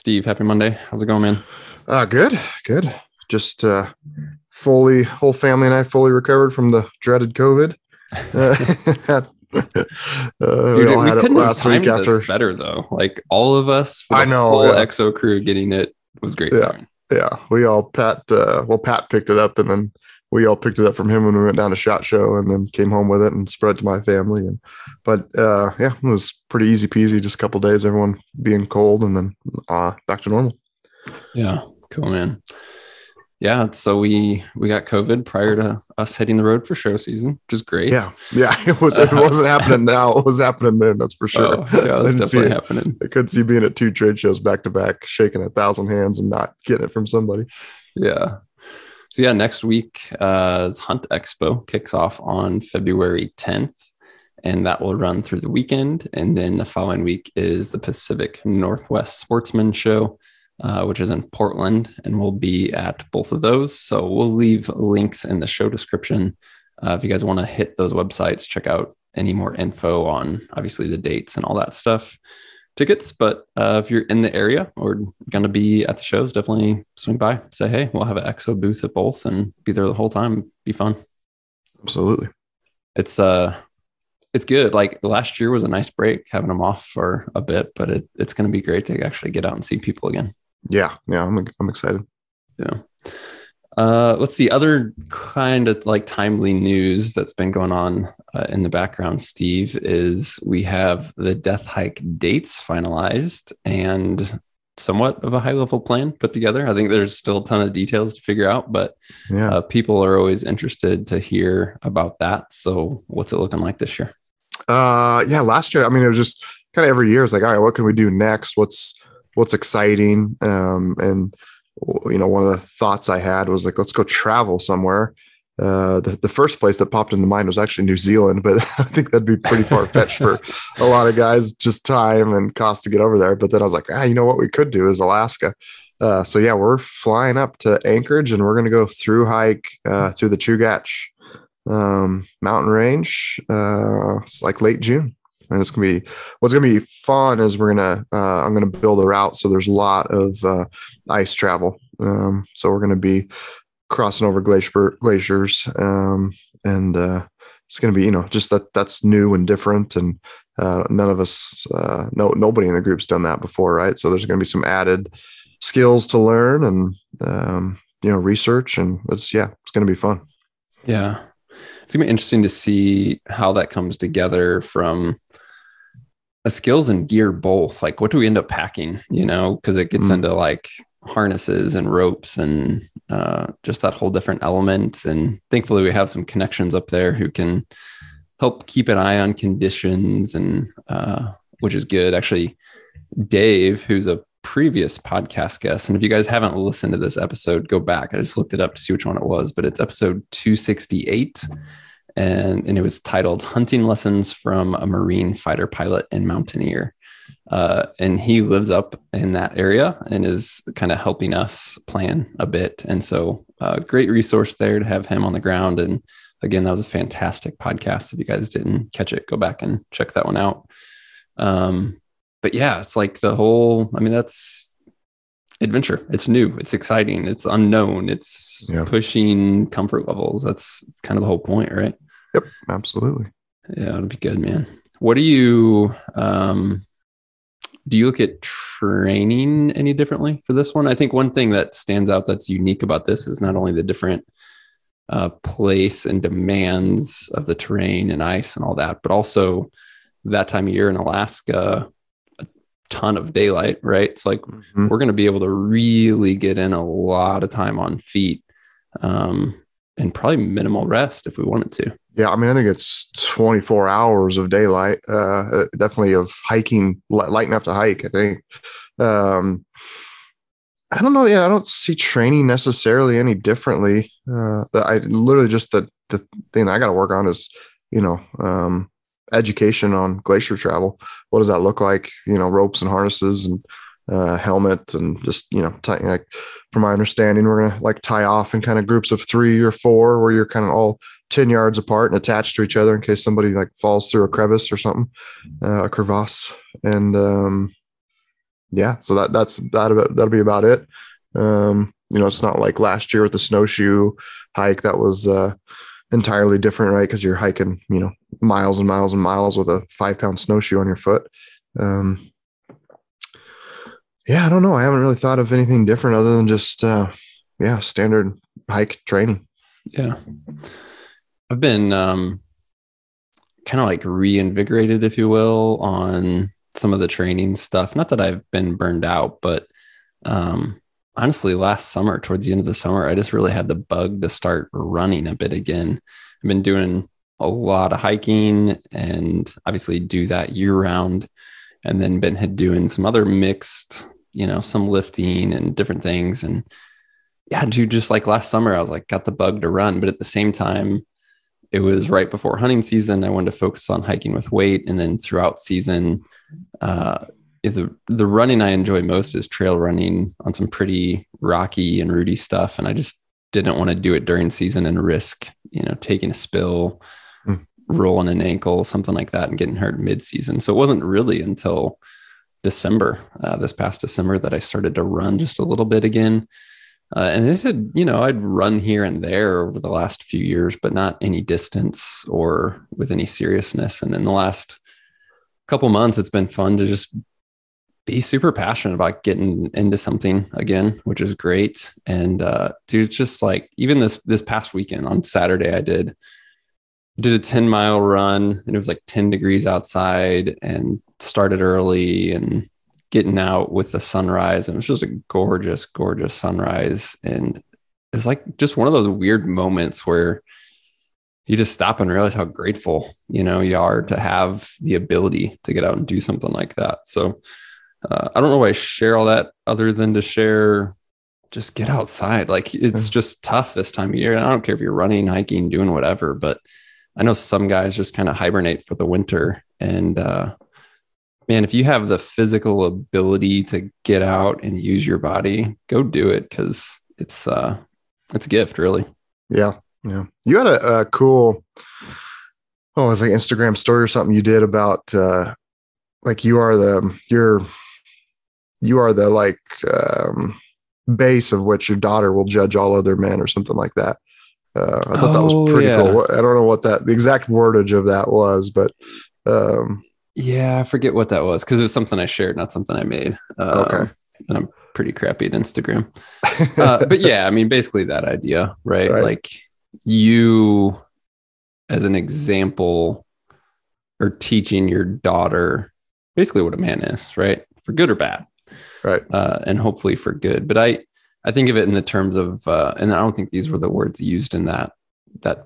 Steve, happy Monday. How's it going, man? Good. Just whole family and I fully recovered from the dreaded COVID. Dude, we all had it last week after. This better though. Like all of us, for the whole Exo crew getting it was great. Yeah, time. Yeah. We all Pat picked it up, and then we all picked it up from him when we went down to SHOT Show, and then came home with it and spread to my family. And but it was pretty easy peasy. Just a couple days, everyone being cold, and then back to normal. Yeah, cool, man. Yeah, so we got COVID prior to us hitting the road for show season, which is great. Yeah, it wasn't happening now. It was happening then, that's for sure. Yeah, it's definitely happening. I could see being at two trade shows back to back, shaking 1,000 hands and not getting it from somebody. Yeah. So yeah, next week is Hunt Expo, kicks off on February 10th, and that will run through the weekend. And then the following week is the Pacific Northwest Sportsman Show, which is in Portland, and we'll be at both of those. So we'll leave links in the show description. If you guys want to hit those websites, check out any more info on obviously the dates and all that stuff, tickets. But if you're in the area or going to be at the shows, definitely swing by, say, hey, we'll have an Exo booth at both and be there the whole time. Be fun. Absolutely. It's good. Like last year was a nice break having them off for a bit, but it's going to be great to actually get out and see people again. Yeah, I'm excited. Yeah. Let's see, other kind of like timely news that's been going on in the background, Steve, is we have the Death Hike dates finalized and somewhat of a high level plan put together. I think there's still a ton of details to figure out, but yeah, people are always interested to hear about that. So what's it looking like this year? Yeah, last year, I mean, it was just kind of every year it's like, all right, what can we do next? What's exciting. And you know, one of the thoughts I had was like, let's go travel somewhere. The first place that popped into mind was actually New Zealand, but I think that'd be pretty far fetched for a lot of guys, just time and cost to get over there. But then I was like, you know what we could do is Alaska. So yeah, we're flying up to Anchorage and we're going to go through hike, through the Chugach, mountain range. It's like late June. And it's going to be, what's going to be fun is I'm going to build a route. So there's a lot of ice travel. So we're going to be crossing over glaciers. And it's going to be, you know, just that's new and different. And none of us, nobody in the group's done that before. Right. So there's going to be some added skills to learn and, you know, research, and it's going to be fun. Yeah. It's going to be interesting to see how that comes together from a skills and gear both. Like, what do we end up packing, you know, because it gets into like harnesses and ropes and just that whole different element. And thankfully, we have some connections up there who can help keep an eye on conditions, and which is good. Actually, Dave, who's a previous podcast guest, and if you guys haven't listened to this episode, go back. I just looked it up to see which one it was, but it's episode 268, and it was titled Hunting Lessons from a Marine Fighter Pilot and Mountaineer, and he lives up in that area and is kind of helping us plan a bit. And so great resource there to have him on the ground. And again, that was a fantastic podcast. If you guys didn't catch it, go back and check that one out. But yeah, it's like that's adventure. It's new, it's exciting, it's unknown, it's pushing comfort levels. That's kind of the whole point, right? Yep, absolutely. Yeah, it'll be good, man. What do you, look at training any differently for this one? I think one thing that stands out that's unique about this is not only the different place and demands of the terrain and ice and all that, but also that time of year in Alaska, ton of daylight, right? It's like we're going to be able to really get in a lot of time on feet, and probably minimal rest if we wanted to. Yeah, I mean, I think it's 24 hours of daylight, definitely of hiking, light enough to hike, I think. I don't know. Yeah, I don't see training necessarily any differently. The thing that I got to work on is, you know, education on glacier travel. What does that look like? You know, ropes and harnesses and helmet, and just, you know, like from my understanding, we're gonna like tie off in kind of groups of 3 or 4 where you're kind of all 10 yards apart and attached to each other in case somebody like falls through a crevasse or something, a crevasse. And yeah, so that'll be about it. You know, it's not like last year with the snowshoe hike. That was entirely different, right? Because you're hiking, you know, miles and miles and miles with a 5-pound snowshoe on your foot. Yeah, I don't know. I haven't really thought of anything different other than just, standard hike training. Yeah. I've been kind of like reinvigorated, if you will, on some of the training stuff. Not that I've been burned out, but honestly, last summer, towards the end of the summer, I just really had the bug to start running a bit again. I've been doing a lot of hiking and obviously do that year round, and then been doing some other mixed, you know, some lifting and different things. And yeah, dude, just like last summer, I was like, got the bug to run. But at the same time, it was right before hunting season. I wanted to focus on hiking with weight. And then throughout season, the running I enjoy most is trail running on some pretty rocky and rooty stuff. And I just didn't want to do it during season and risk, you know, taking a spill, rolling an ankle, something like that, and getting hurt mid season. So it wasn't really until December, this past December, that I started to run just a little bit again. And it had, you know, I'd run here and there over the last few years, but not any distance or with any seriousness. And in the last couple months, it's been fun to just be super passionate about getting into something again, which is great. And dude, just like even this past weekend on Saturday, I did a 10-mile run, and it was like 10 degrees outside, and started early and getting out with the sunrise. And it was just a gorgeous, gorgeous sunrise. And it's like just one of those weird moments where you just stop and realize how grateful, you know, you are to have the ability to get out and do something like that. So I don't know why I share all that other than to share, just get outside. Like it's just tough this time of year. And I don't care if you're running, hiking, doing whatever, but I know some guys just kind of hibernate for the winter. And man, if you have the physical ability to get out and use your body, go do it, because it's a gift, really. Yeah, yeah. You had a cool, it was like Instagram story or something you did about like you are the like base of which your daughter will judge all other men or something like that. I thought that was pretty cool. I don't know what the exact wordage of that was, but I forget what that was, because it was something I shared, not something I made. Okay. And I'm pretty crappy at Instagram. But yeah, I mean, basically that idea, right? Like you as an example are teaching your daughter basically what a man is, right? For good or bad. Right. And hopefully for good. But I think of it in the terms of, and I don't think these were the words used in that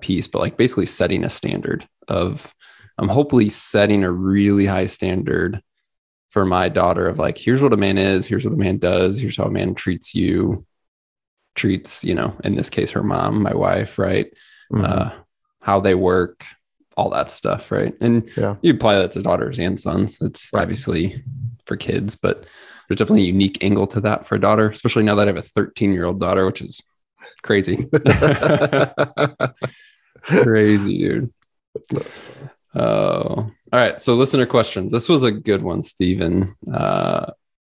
piece, but like basically setting a standard of, I'm hopefully setting a really high standard for my daughter of like, here's what a man is, here's what a man does, here's how a man treats, you know, in this case, her mom, my wife, right? Mm-hmm. How they work, all that stuff, right? And you apply that to daughters and sons. It's obviously for kids, but there's definitely a unique angle to that for a daughter, especially now that I have a 13-year-old daughter, which is crazy. Crazy, dude. Oh, all right. So listener questions. This was a good one, Steven.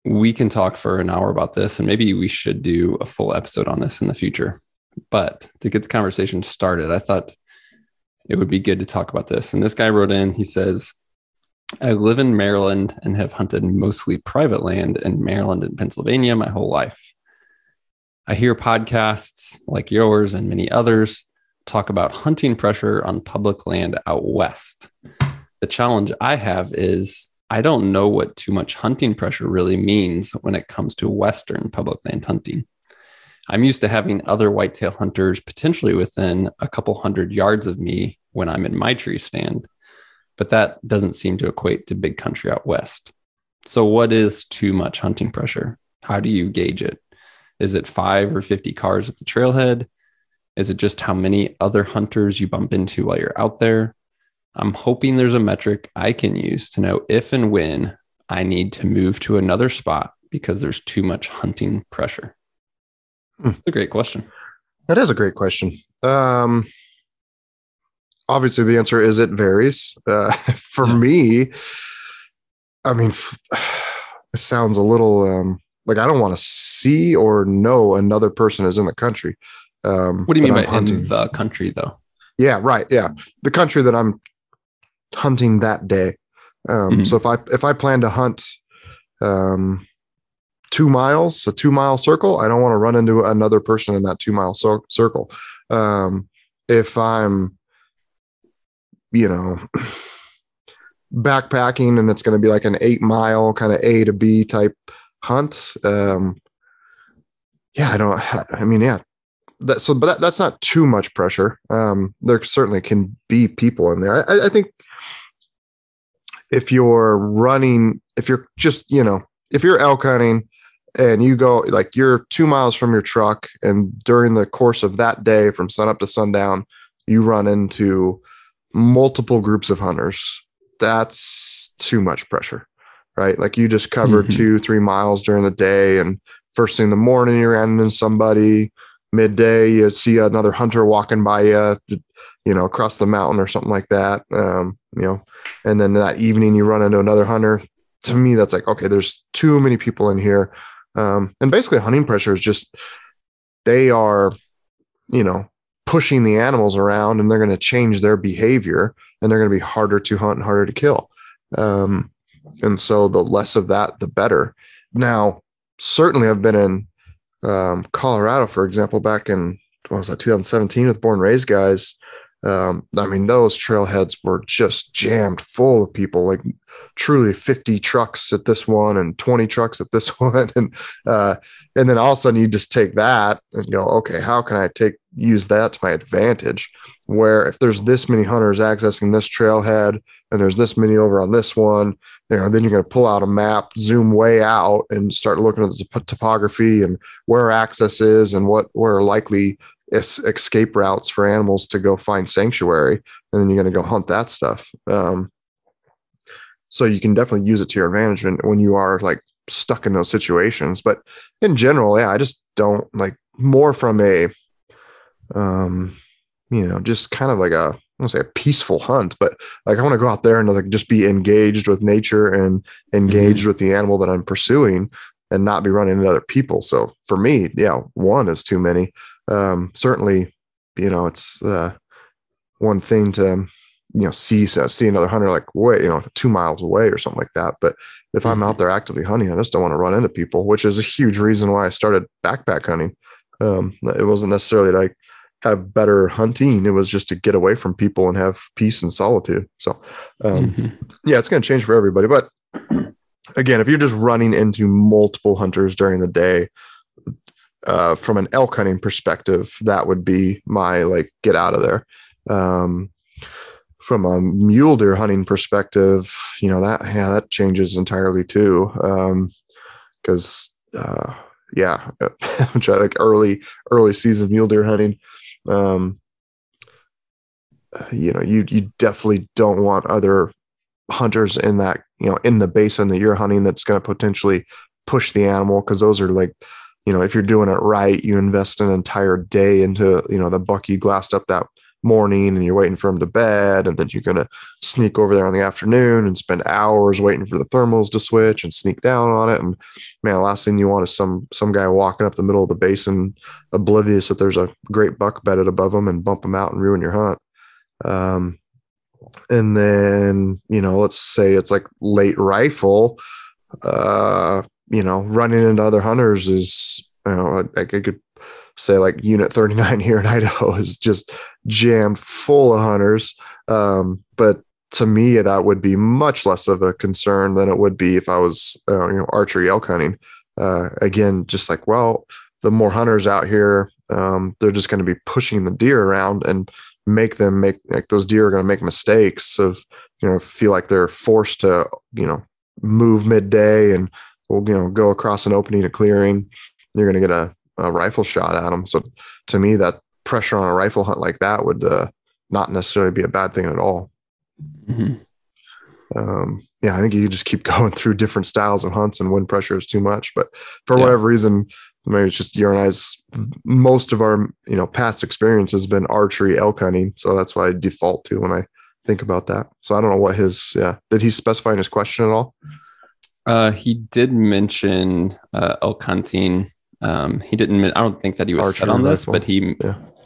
We can talk for an hour about this, and maybe we should do a full episode on this in the future. But to get the conversation started, I thought it would be good to talk about this. And this guy wrote in, he says, I live in Maryland and have hunted mostly private land in Maryland and Pennsylvania my whole life. I hear podcasts like yours and many others talk about hunting pressure on public land out west. The challenge I have is I don't know what too much hunting pressure really means when it comes to Western public land hunting. I'm used to having other whitetail hunters potentially within a couple hundred yards of me when I'm in my tree stand, but that doesn't seem to equate to big country out west. So what is too much hunting pressure? How do you gauge it? Is it 5 or 50 cars at the trailhead? Is it just how many other hunters you bump into while you're out there? I'm hoping there's a metric I can use to know if and when I need to move to another spot because there's too much hunting pressure. It's a great question. That is a great question. Obviously, the answer is it varies. For me, I mean, it sounds a little like I don't want to see or know another person is in the country. What do you mean by hunting the country though? Yeah, right. Yeah. The country that I'm hunting that day. So if I plan to hunt 2 miles, a 2 mile circle, I don't want to run into another person in that 2 mile circle. If I'm, you know, backpacking and it's going to be like an 8 mile kind of A to B type hunt. That's not too much pressure. There certainly can be people in there. I think if you're running, if you're just, you know, if you're elk hunting and you go like you're 2 miles from your truck and during the course of that day from sunup to sundown, you run into multiple groups of hunters, that's too much pressure, right? Like you just covered 2-3 miles during the day and first thing in the morning, you ran into somebody. Midday, you see another hunter walking by you, you know, across the mountain or something like that. You know, and then that evening you run into another hunter. To me, that's like, okay, there's too many people in here. And basically hunting pressure is just, they are, you know, pushing the animals around and they're going to change their behavior and they're going to be harder to hunt and harder to kill. And so the less of that, the better. Now, certainly I've been in Colorado, for example, back in 2017 with Born Raised guys. I mean, those trailheads were just jammed full of people, like truly 50 trucks at this one and 20 trucks at this one. And then all of a sudden you just take that and go, okay, how can I use that to my advantage? Where if there's this many hunters accessing this trailhead and there's this many over on this one, you know, then you're going to pull out a map, zoom way out and start looking at the topography and where access is and where likely escape routes for animals to go find sanctuary. And then you're going to go hunt that stuff. So you can definitely use it to your advantage when you are like stuck in those situations. But in general, yeah, I just don't like more from a, you know, just kind of like a, I don't say a peaceful hunt, but like I want to go out there and like just be engaged with nature and engaged with the animal that I'm pursuing and not be running into other people. So for me, yeah, one is too many. Certainly, you know, it's one thing to, you know, see another hunter like way, you know, 2 miles away or something like that. But if I'm out there actively hunting, I just don't want to run into people, which is a huge reason why I started backpack hunting. It wasn't necessarily like have better hunting. It was just to get away from people and have peace and solitude. So yeah, it's going to change for everybody. But again, if you're just running into multiple hunters during the day, from an elk hunting perspective, that would be my like, get out of there. From a mule deer hunting perspective, you know, that changes entirely too. 'Cause yeah, like early season mule deer hunting, you know, you definitely don't want other hunters in that, you know, in the basin that you're hunting, that's going to potentially push the animal. 'Cause those are like, you know, if you're doing it right, you invest an entire day into, you know, the buck you glassed up that morning and you're waiting for him to bed. And then you're going to sneak over there in the afternoon and spend hours waiting for the thermals to switch and sneak down on it. And man, last thing you want is some guy walking up the middle of the basin, oblivious that there's a great buck bedded above him, and bump him out and ruin your hunt. And then, you know, let's say it's like late rifle, you know, running into other hunters is, you know, like I could say like unit 39 here in Idaho is just jammed full of hunters. But to me, that would be much less of a concern than it would be if I was, you know, archery elk hunting. Again, just like, well, the more hunters out here, they're just going to be pushing the deer around and those deer are going to make mistakes of, you know, feel like they're forced to, you know, move midday and will, you know, go across an opening, a clearing, you're going to get a rifle shot at them. So to me, that pressure on a rifle hunt like that would not necessarily be a bad thing at all. Yeah, I think you can just keep going through different styles of hunts and when pressure is too much. But for whatever reason, maybe it's just you and I's, most of our, you know, past experience has been archery elk hunting. So that's what I default to when I think about that. So I don't know what his, did he specify in his question at all? He did mention elk hunting. He didn't. I don't think that he was set on this, but he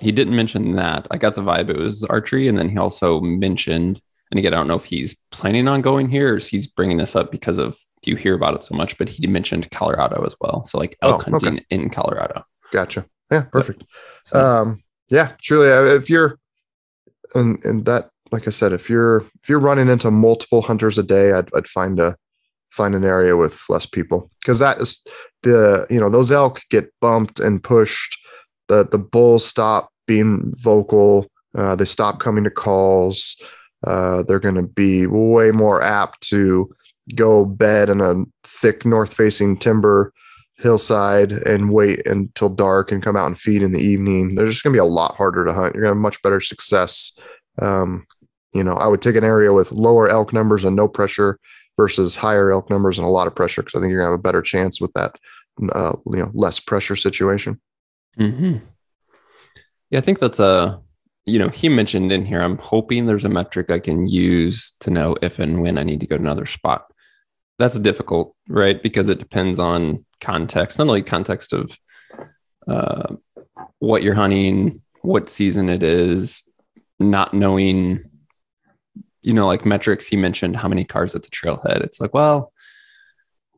didn't mention that. I got the vibe it was archery, and then he also mentioned. And again, I don't know if he's planning on going here or if he's bringing this up because of you hear about it so much. But he mentioned Colorado as well, so like elk hunting in Colorado. Gotcha. Yeah, perfect. But, so. Yeah, truly. If you're and that, like I said, if you're running into multiple hunters a day, I'd find an area with less people, because that is those elk get bumped and pushed. The bulls stop being vocal. They stop coming to calls. They're going to be way more apt to go bed in a thick north-facing timber hillside and wait until dark and come out and feed in the evening. They're just going to be a lot harder to hunt. You're going to have much better success. I would take an area with lower elk numbers and no pressure versus higher elk numbers and a lot of pressure, because I think you're going to have a better chance with that, less pressure situation. Mm-hmm. Yeah, I think that's he mentioned in here, I'm hoping there's a metric I can use to know if and when I need to go to another spot. That's difficult, right? Because it depends on context, not only context of what you're hunting, what season it is, not knowing, like metrics. He mentioned how many cars at the trailhead. It's like, well,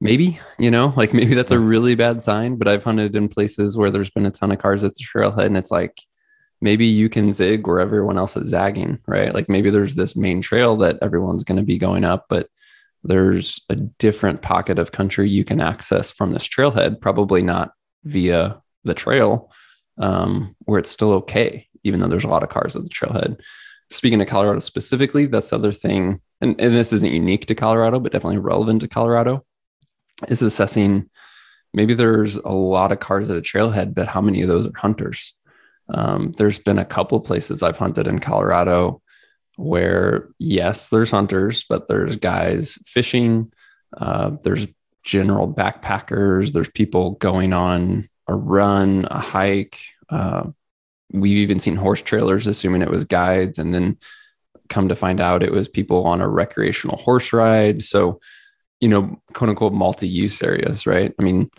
maybe, maybe that's a really bad sign, but I've hunted in places where there's been a ton of cars at the trailhead, and it's like, maybe you can zig where everyone else is zagging, right? Like maybe there's this main trail that everyone's going to be going up, but there's a different pocket of country you can access from this trailhead, probably not via the trail, where it's still okay, even though there's a lot of cars at the trailhead. Speaking of Colorado specifically, that's the other thing. And this isn't unique to Colorado, but definitely relevant to Colorado, is assessing maybe there's a lot of cars at a trailhead, but how many of those are hunters? There's been a couple places I've hunted in Colorado where, yes, there's hunters, but there's guys fishing. There's general backpackers. There's people going on a run, a hike. We've even seen horse trailers, assuming it was guides, and then come to find out it was people on a recreational horse ride. So, quote unquote, multi-use areas, right? I mean,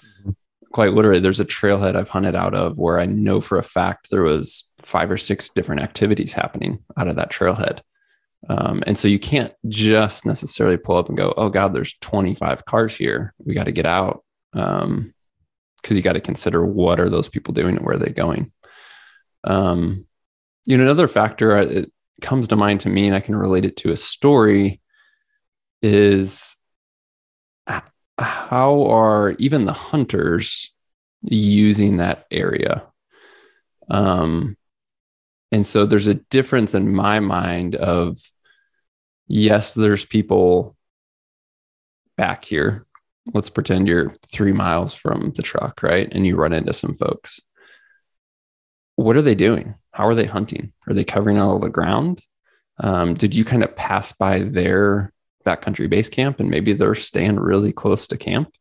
quite literally, there's a trailhead I've hunted out of where I know for a fact there was 5 or 6 different activities happening out of that trailhead. And so you can't just necessarily pull up and go, oh God, there's 25 cars here. We got to get out. Cause you got to consider, what are those people doing and where are they going? Another factor that comes to mind to me, and I can relate it to a story, is how are even the hunters using that area? And so there's a difference in my mind of, yes, there's people back here. Let's pretend you're 3 miles from the truck, right? And you run into some folks. What are they doing? How are they hunting? Are they covering all the ground? Did you kind of pass by their backcountry base camp, and maybe they're staying really close to camp?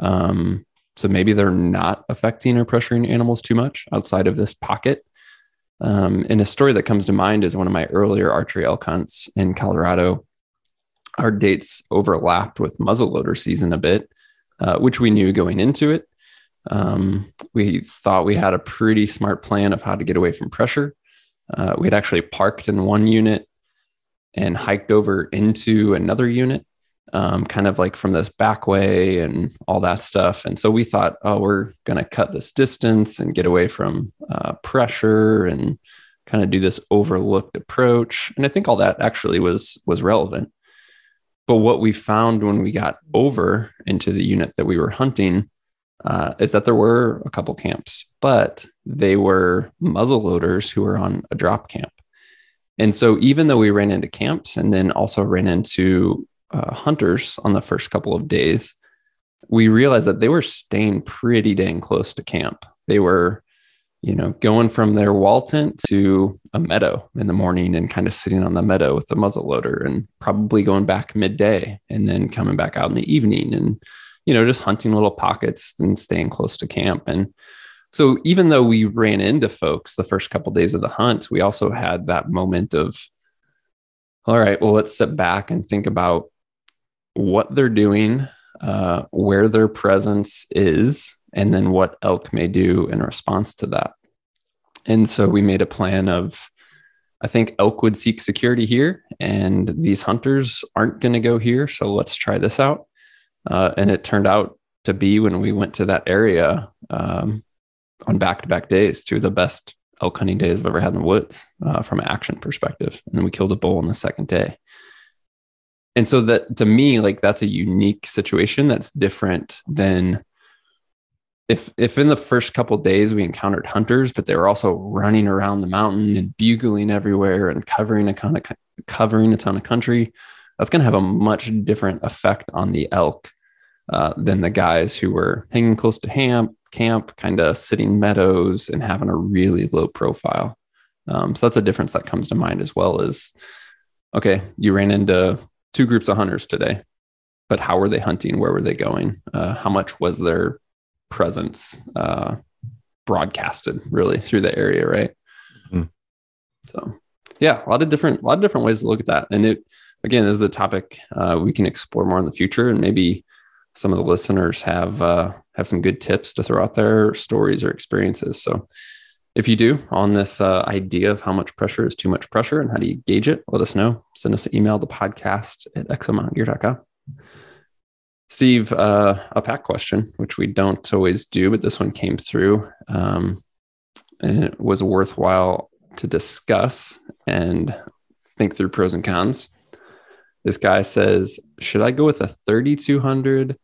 So maybe they're not affecting or pressuring animals too much outside of this pocket. And a story that comes to mind is one of my earlier archery elk hunts in Colorado. Our dates overlapped with muzzleloader season a bit, which we knew going into it. We thought we had a pretty smart plan of how to get away from pressure. We had actually parked in one unit and hiked over into another unit, kind of like from this back way and all that stuff. And so we thought, oh, we're going to cut this distance and get away from pressure and kind of do this overlooked approach. And I think all that actually was relevant. But what we found when we got over into the unit that we were hunting is that there were a couple camps, but they were muzzleloaders who were on a drop camp. And so even though we ran into camps and then also ran into hunters on the first couple of days, we realized that they were staying pretty dang close to camp. They were, going from their wall tent to a meadow in the morning and kind of sitting on the meadow with the muzzleloader, and probably going back midday and then coming back out in the evening, and, just hunting little pockets and staying close to camp. And so even though we ran into folks the first couple of days of the hunt, we also had that moment of, all right, well, let's step back and think about what they're doing, where their presence is, and then what elk may do in response to that. And so we made a plan of, I think elk would seek security here, and these hunters aren't going to go here, so let's try this out. And it turned out to be, when we went to that area on back-to-back days, two of the best elk hunting days I've ever had in the woods from an action perspective. And then we killed a bull on the second day. And so that, to me, like, that's a unique situation that's different than if in the first couple of days we encountered hunters, but they were also running around the mountain and bugling everywhere and covering a ton of country. That's going to have a much different effect on the elk than the guys who were hanging close to camp, kind of sitting meadows and having a really low profile. So that's a difference that comes to mind, as well as, okay, you ran into two groups of hunters today, but how were they hunting? Where were they going? How much was their presence broadcasted really through the area? Right. Mm-hmm. So yeah, a lot of different ways to look at that. And it, again, this is a topic we can explore more in the future, and maybe some of the listeners have some good tips to throw out there, stories or experiences. So if you do, on this idea of how much pressure is too much pressure and how do you gauge it, let us know. Send us an email to podcast@exomtngear.com. Steve, a pack question, which we don't always do, but this one came through and it was worthwhile to discuss and think through pros and cons. This guy says, should I go with a 3200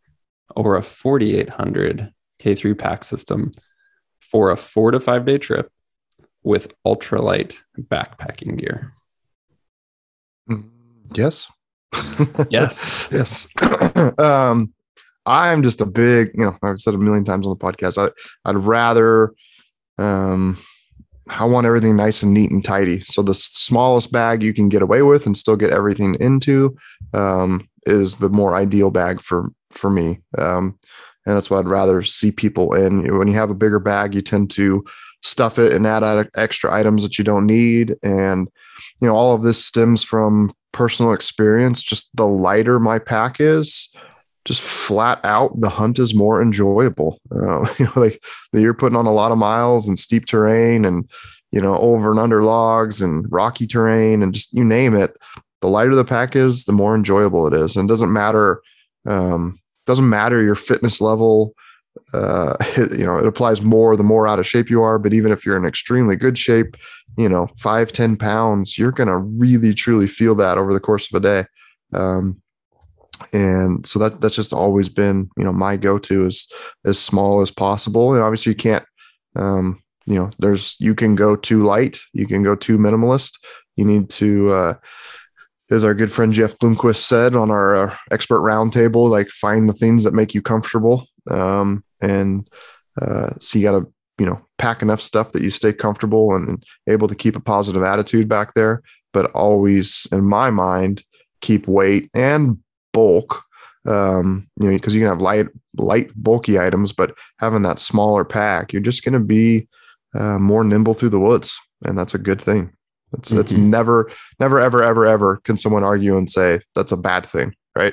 or a 4800 K3 pack system for a 4 to 5 day trip with ultralight backpacking gear? Yes. Yes. Yes. I'm just a big, I've said a million times on the podcast, I'd rather, I want everything nice and neat and tidy. So the smallest bag you can get away with and still get everything into is the more ideal bag for me. And that's what I'd rather see people in. When you have a bigger bag, you tend to stuff it and add extra items that you don't need. And, all of this stems from personal experience. Just the lighter my pack is, just flat out, the hunt is more enjoyable. Like, you're putting on a lot of miles and steep terrain and, over and under logs and rocky terrain and just, you name it. The lighter the pack is, the more enjoyable it is. And it doesn't matter. Doesn't matter your fitness level. It applies more, the more out of shape you are, but even if you're in extremely good shape, 5-10 pounds, you're going to really, truly feel that over the course of a day. And so that's just always been, my go-to is as small as possible. And obviously you can't, you can go too light, you can go too minimalist. You need to, as our good friend Jeff Bloomquist said on our expert roundtable, like, find the things that make you comfortable. So you gotta, pack enough stuff that you stay comfortable and able to keep a positive attitude back there, but always, in my mind, keep weight and bulk, because you can have light bulky items, but having that smaller pack, you're just going to be more nimble through the woods, and that's a good thing. That's never ever can someone argue and say that's a bad thing, right?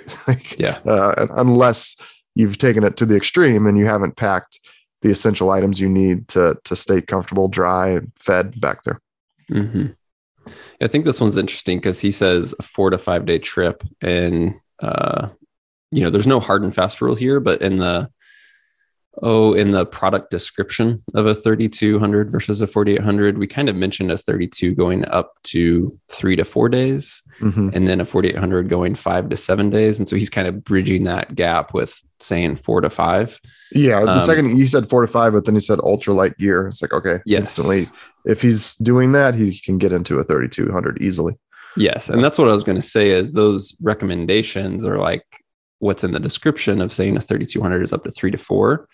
Unless you've taken it to the extreme and you haven't packed the essential items you need to stay comfortable, dry, fed back there. Mm-hmm. I think this one's interesting because he says a 4 to 5 day trip, and there's no hard and fast rule here, but in the product description of a 3200 versus a 4800, we kind of mentioned a 32 going up to 3 to 4 days, and then a 4800 going 5 to 7 days. And so he's kind of bridging that gap with saying 4 to 5. Yeah. The second you said 4 to 5, but then he said ultralight gear. It's like, okay, yes. Instantly, if he's doing that, he can get into a 3200 easily. Yes. And that's what I was going to say, is those recommendations are like what's in the description of saying a 3200 is up to 3 to 4.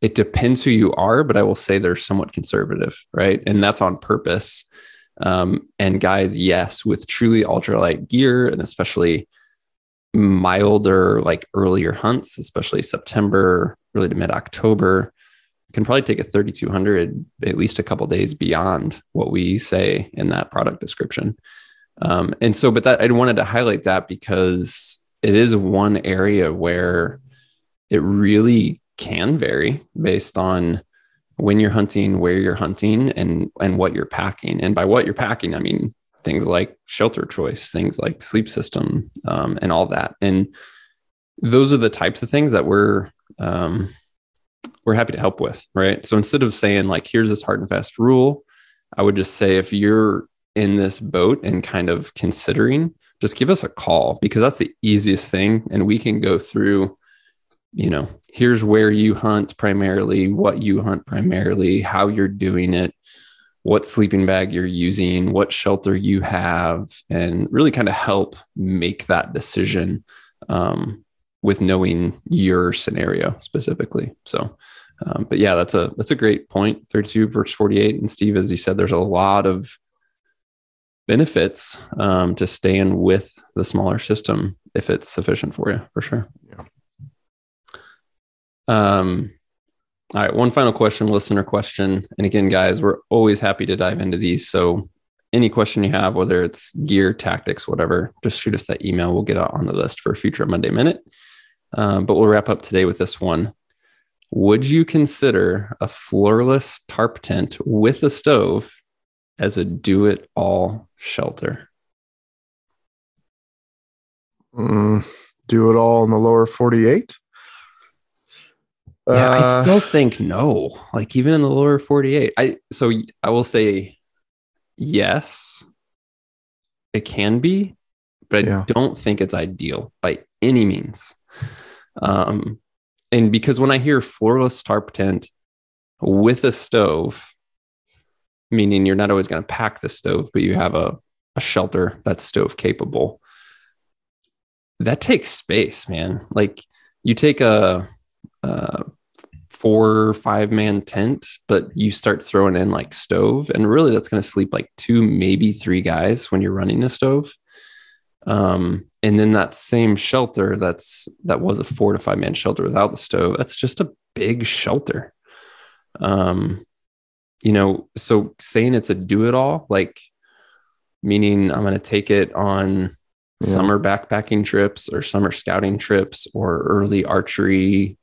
It depends who you are, but I will say they're somewhat conservative, right? And that's on purpose. And guys, yes, with truly ultralight gear, and especially milder, like earlier hunts, especially September, really to mid-October, can probably take a 3200 at least a couple of days beyond what we say in that product description. And so, but that, I wanted to highlight that because it is one area where it really can vary based on when you're hunting, where you're hunting, and what you're packing. And by what you're packing, I mean things like shelter choice, things like sleep system, and all that. And those are the types of things that we're happy to help with, right? So instead of saying like, here's this hard and fast rule, I would just say, if you're in this boat and kind of considering, just give us a call, because that's the easiest thing. And we can go through, you know, here's where you hunt primarily, what you hunt primarily, how you're doing it, what sleeping bag you're using, what shelter you have, and really kind of help make that decision with knowing your scenario specifically. So, but yeah, that's a great point. 32 versus 48. And Steve, as he said, there's a lot of benefits to staying with the smaller system if it's sufficient for you, for sure. Yeah. All right. One final question, listener question. And again, guys, we're always happy to dive into these. So any question you have, whether it's gear, tactics, whatever, just shoot us that email. We'll get out on the list for a future Monday Minute. But we'll wrap up today with this one. Would you consider a floorless tarp tent with a stove as a do-it-all shelter? Do it all in the lower 48? Yeah, I still think no. Like even in the lower 48, I will say yes, it can be, but I don't think it's ideal by any means. And because when I hear floorless tarp tent with a stove, meaning you're not always going to pack the stove, but you have a shelter that's stove capable, that takes space, man. Like you take a 4 or 5 man tent, but you start throwing in like stove, and really that's going to sleep like 2, maybe 3 guys when you're running a stove. And then that same shelter that was a 4 to 5 man shelter without the stove, that's just a big shelter. You know, so saying it's a do it all, like meaning I'm going to take it on summer backpacking trips or summer scouting trips or early archery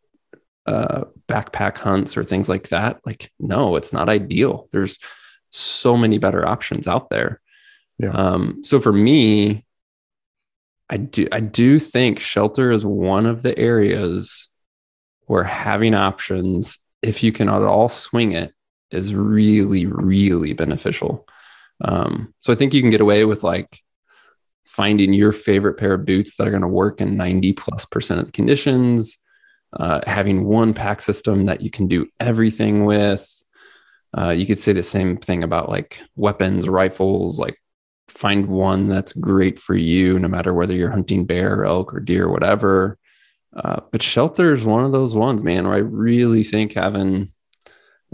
backpack hunts or things like that. Like, no, it's not ideal. There's so many better options out there. Yeah. So for me, I do think shelter is one of the areas where having options, if you can at all swing it, is really, really beneficial. So I think you can get away with like finding your favorite pair of boots that are going to work in 90%+ of the conditions, having one pack system that you can do everything with. You could say the same thing about like weapons, rifles, like find one that's great for you, no matter whether you're hunting bear or elk or deer or whatever. But shelter is one of those ones, man, where I really think having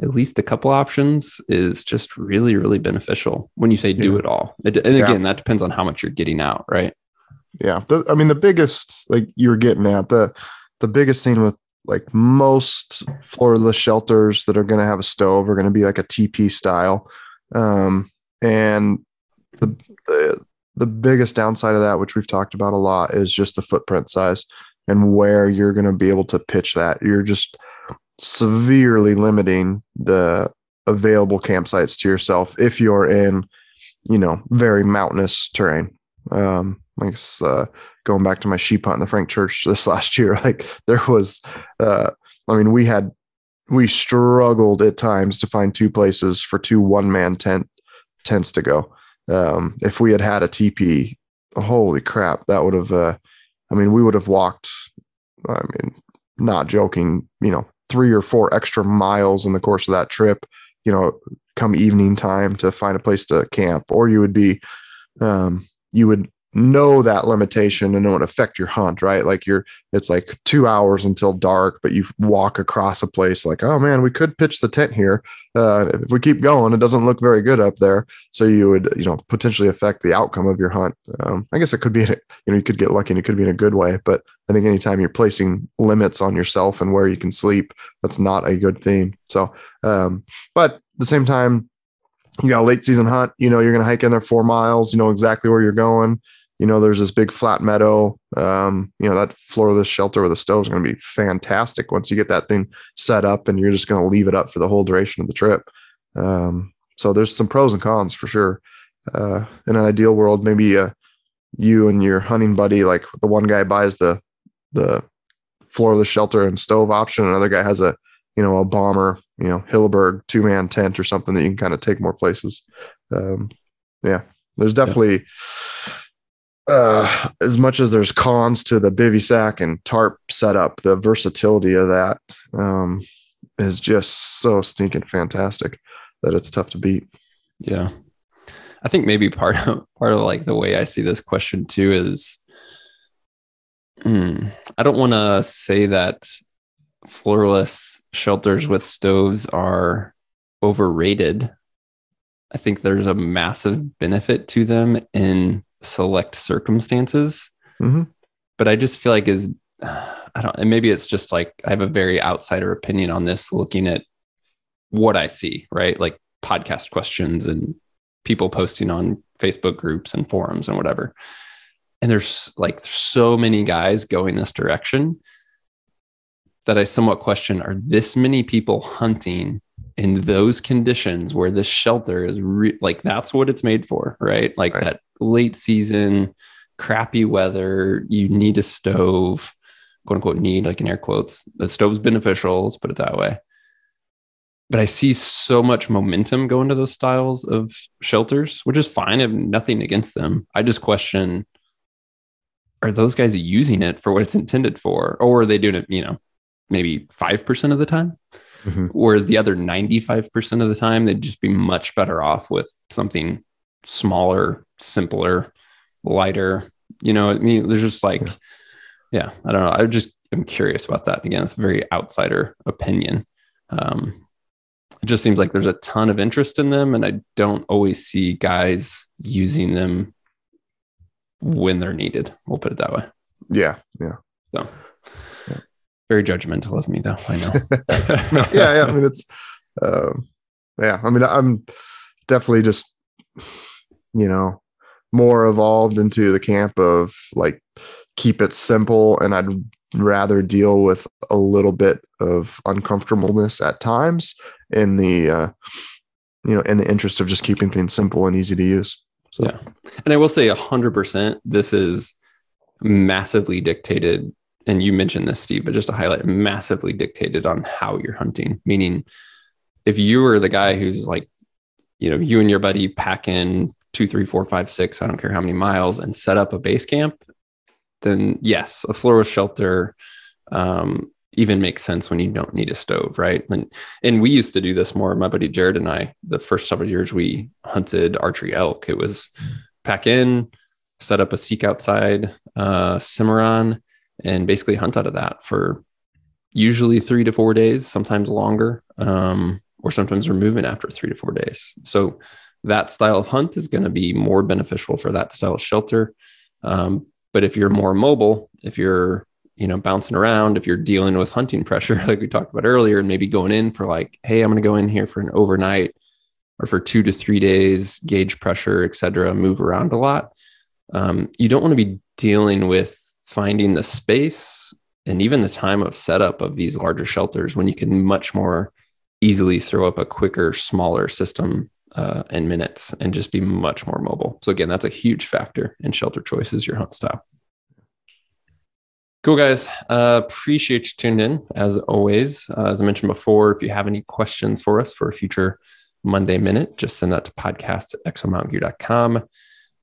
at least a couple options is just really, really beneficial when you say do it all. Again, that depends on how much you're getting out, right? Yeah. I mean, the biggest, like you were getting at, the biggest thing with like most floorless shelters that are going to have a stove are going to be like a TP style. And the biggest downside of that, which we've talked about a lot, is just the footprint size and where you're going to be able to pitch that. You're just severely limiting the available campsites to yourself if you're in, you know, very mountainous terrain. Like going back to my sheep hunt in the Frank Church this last year, like there was, I mean, we struggled at times to find 2 places for 2 one-man tents to go. If we had a teepee, holy crap, that would have, I mean, we would have walked, I mean, not joking, you know, 3 or 4 extra miles in the course of that trip, you know, come evening time to find a place to camp, or you would be, you would know that limitation and it would affect your hunt, right? Like it's like 2 hours until dark, but you walk across a place like, oh man, we could pitch the tent here. If we keep going, it doesn't look very good up there. So you would, you know, potentially affect the outcome of your hunt. I guess it could be, you could get lucky and it could be in a good way, but I think anytime you're placing limits on yourself and where you can sleep, that's not a good thing. So, but at the same time, you got a late season hunt, you know, you're going to hike in there 4 miles, you know exactly where you're going. you know, there's this big flat meadow, you know, that floorless shelter with a stove is going to be fantastic once you get that thing set up, and you're just going to leave it up for the whole duration of the trip. So there's some pros and cons for sure. In an ideal world, maybe you and your hunting buddy, like the one guy buys the floorless shelter and stove option. Another guy has a, you know, a bomber, you know, Hilleberg 2-man tent or something that you can kind of take more places. Yeah, there's definitely, as much as there's cons to the bivy sack and tarp setup, the versatility of that, is just so stinking fantastic that it's tough to beat. Yeah. I think maybe part of like the way I see this question too is, I don't want to say that floorless shelters with stoves are overrated. I think there's a massive benefit to them in select circumstances, but I just feel like and maybe it's just like, I have a very outsider opinion on this, looking at what I see, right? Like podcast questions and people posting on Facebook groups and forums and whatever. And there's like so many guys going this direction that I somewhat question, are this many people hunting in those conditions where this shelter is like, that's what it's made for, right? Like right. That late season, crappy weather, you need a stove, quote unquote, need, like in air quotes, the stove's beneficial, let's put it that way. But I see so much momentum going to those styles of shelters, which is fine. I have nothing against them. I just question, are those guys using it for what it's intended for? Or are they doing it, you know, maybe 5% of the time? Whereas the other 95% of the time, they'd just be much better off with something smaller, simpler, lighter. You know, I mean, there's just like, yeah, I don't know. I'm curious about that. Again, it's a very outsider opinion. It just seems like there's a ton of interest in them, and I don't always see guys using them when they're needed. We'll put it that way. Yeah. So very judgmental of me though. I know. No, yeah. I mean, it's, yeah, I mean, I'm definitely just, you know, more evolved into the camp of like, keep it simple. And I'd rather deal with a little bit of uncomfortableness at times in the, you know, in the interest of just keeping things simple and easy to use. So. Yeah. And I will say 100%, this is massively dictated. And you mentioned this, Steve, but just to highlight, massively dictated on how you're hunting. Meaning if you were the guy who's like, you know, you and your buddy pack in 2, 3, 4, 5, 6, I don't care how many miles, and set up a base camp, then yes, a floorless shelter, even makes sense when you don't need a stove, right? And we used to do this more. My buddy Jared and I, the first several years we hunted archery elk, it was pack in, set up a Seek Outside Cimarron, and basically hunt out of that for usually 3 to 4 days, sometimes longer, or sometimes we're moving after 3 to 4 days. So that style of hunt is going to be more beneficial for that style of shelter. But if you're more mobile, if you're, you know, bouncing around, if you're dealing with hunting pressure, like we talked about earlier, and maybe going in for like, hey, I'm going to go in here for an overnight or for 2 to 3 days, gauge pressure, et cetera, move around a lot. You don't want to be dealing with finding the space and even the time of setup of these larger shelters when you can much more easily throw up a quicker, smaller system in minutes and just be much more mobile. So again, that's a huge factor in shelter choices, your hunt style. Cool, guys. Appreciate you tuned in as always. As I mentioned before, if you have any questions for us for a future Monday Minute, just send that to podcast@exomountgear.com.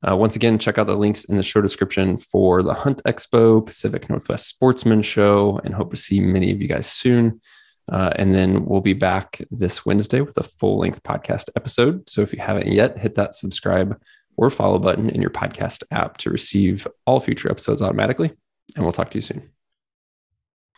Once again, check out the links in the show description for the Hunt Expo, Pacific Northwest Sportsman Show, and hope to see many of you guys soon. And then we'll be back this Wednesday with a full-length podcast episode. So if you haven't yet, hit that subscribe or follow button in your podcast app to receive all future episodes automatically. And we'll talk to you soon.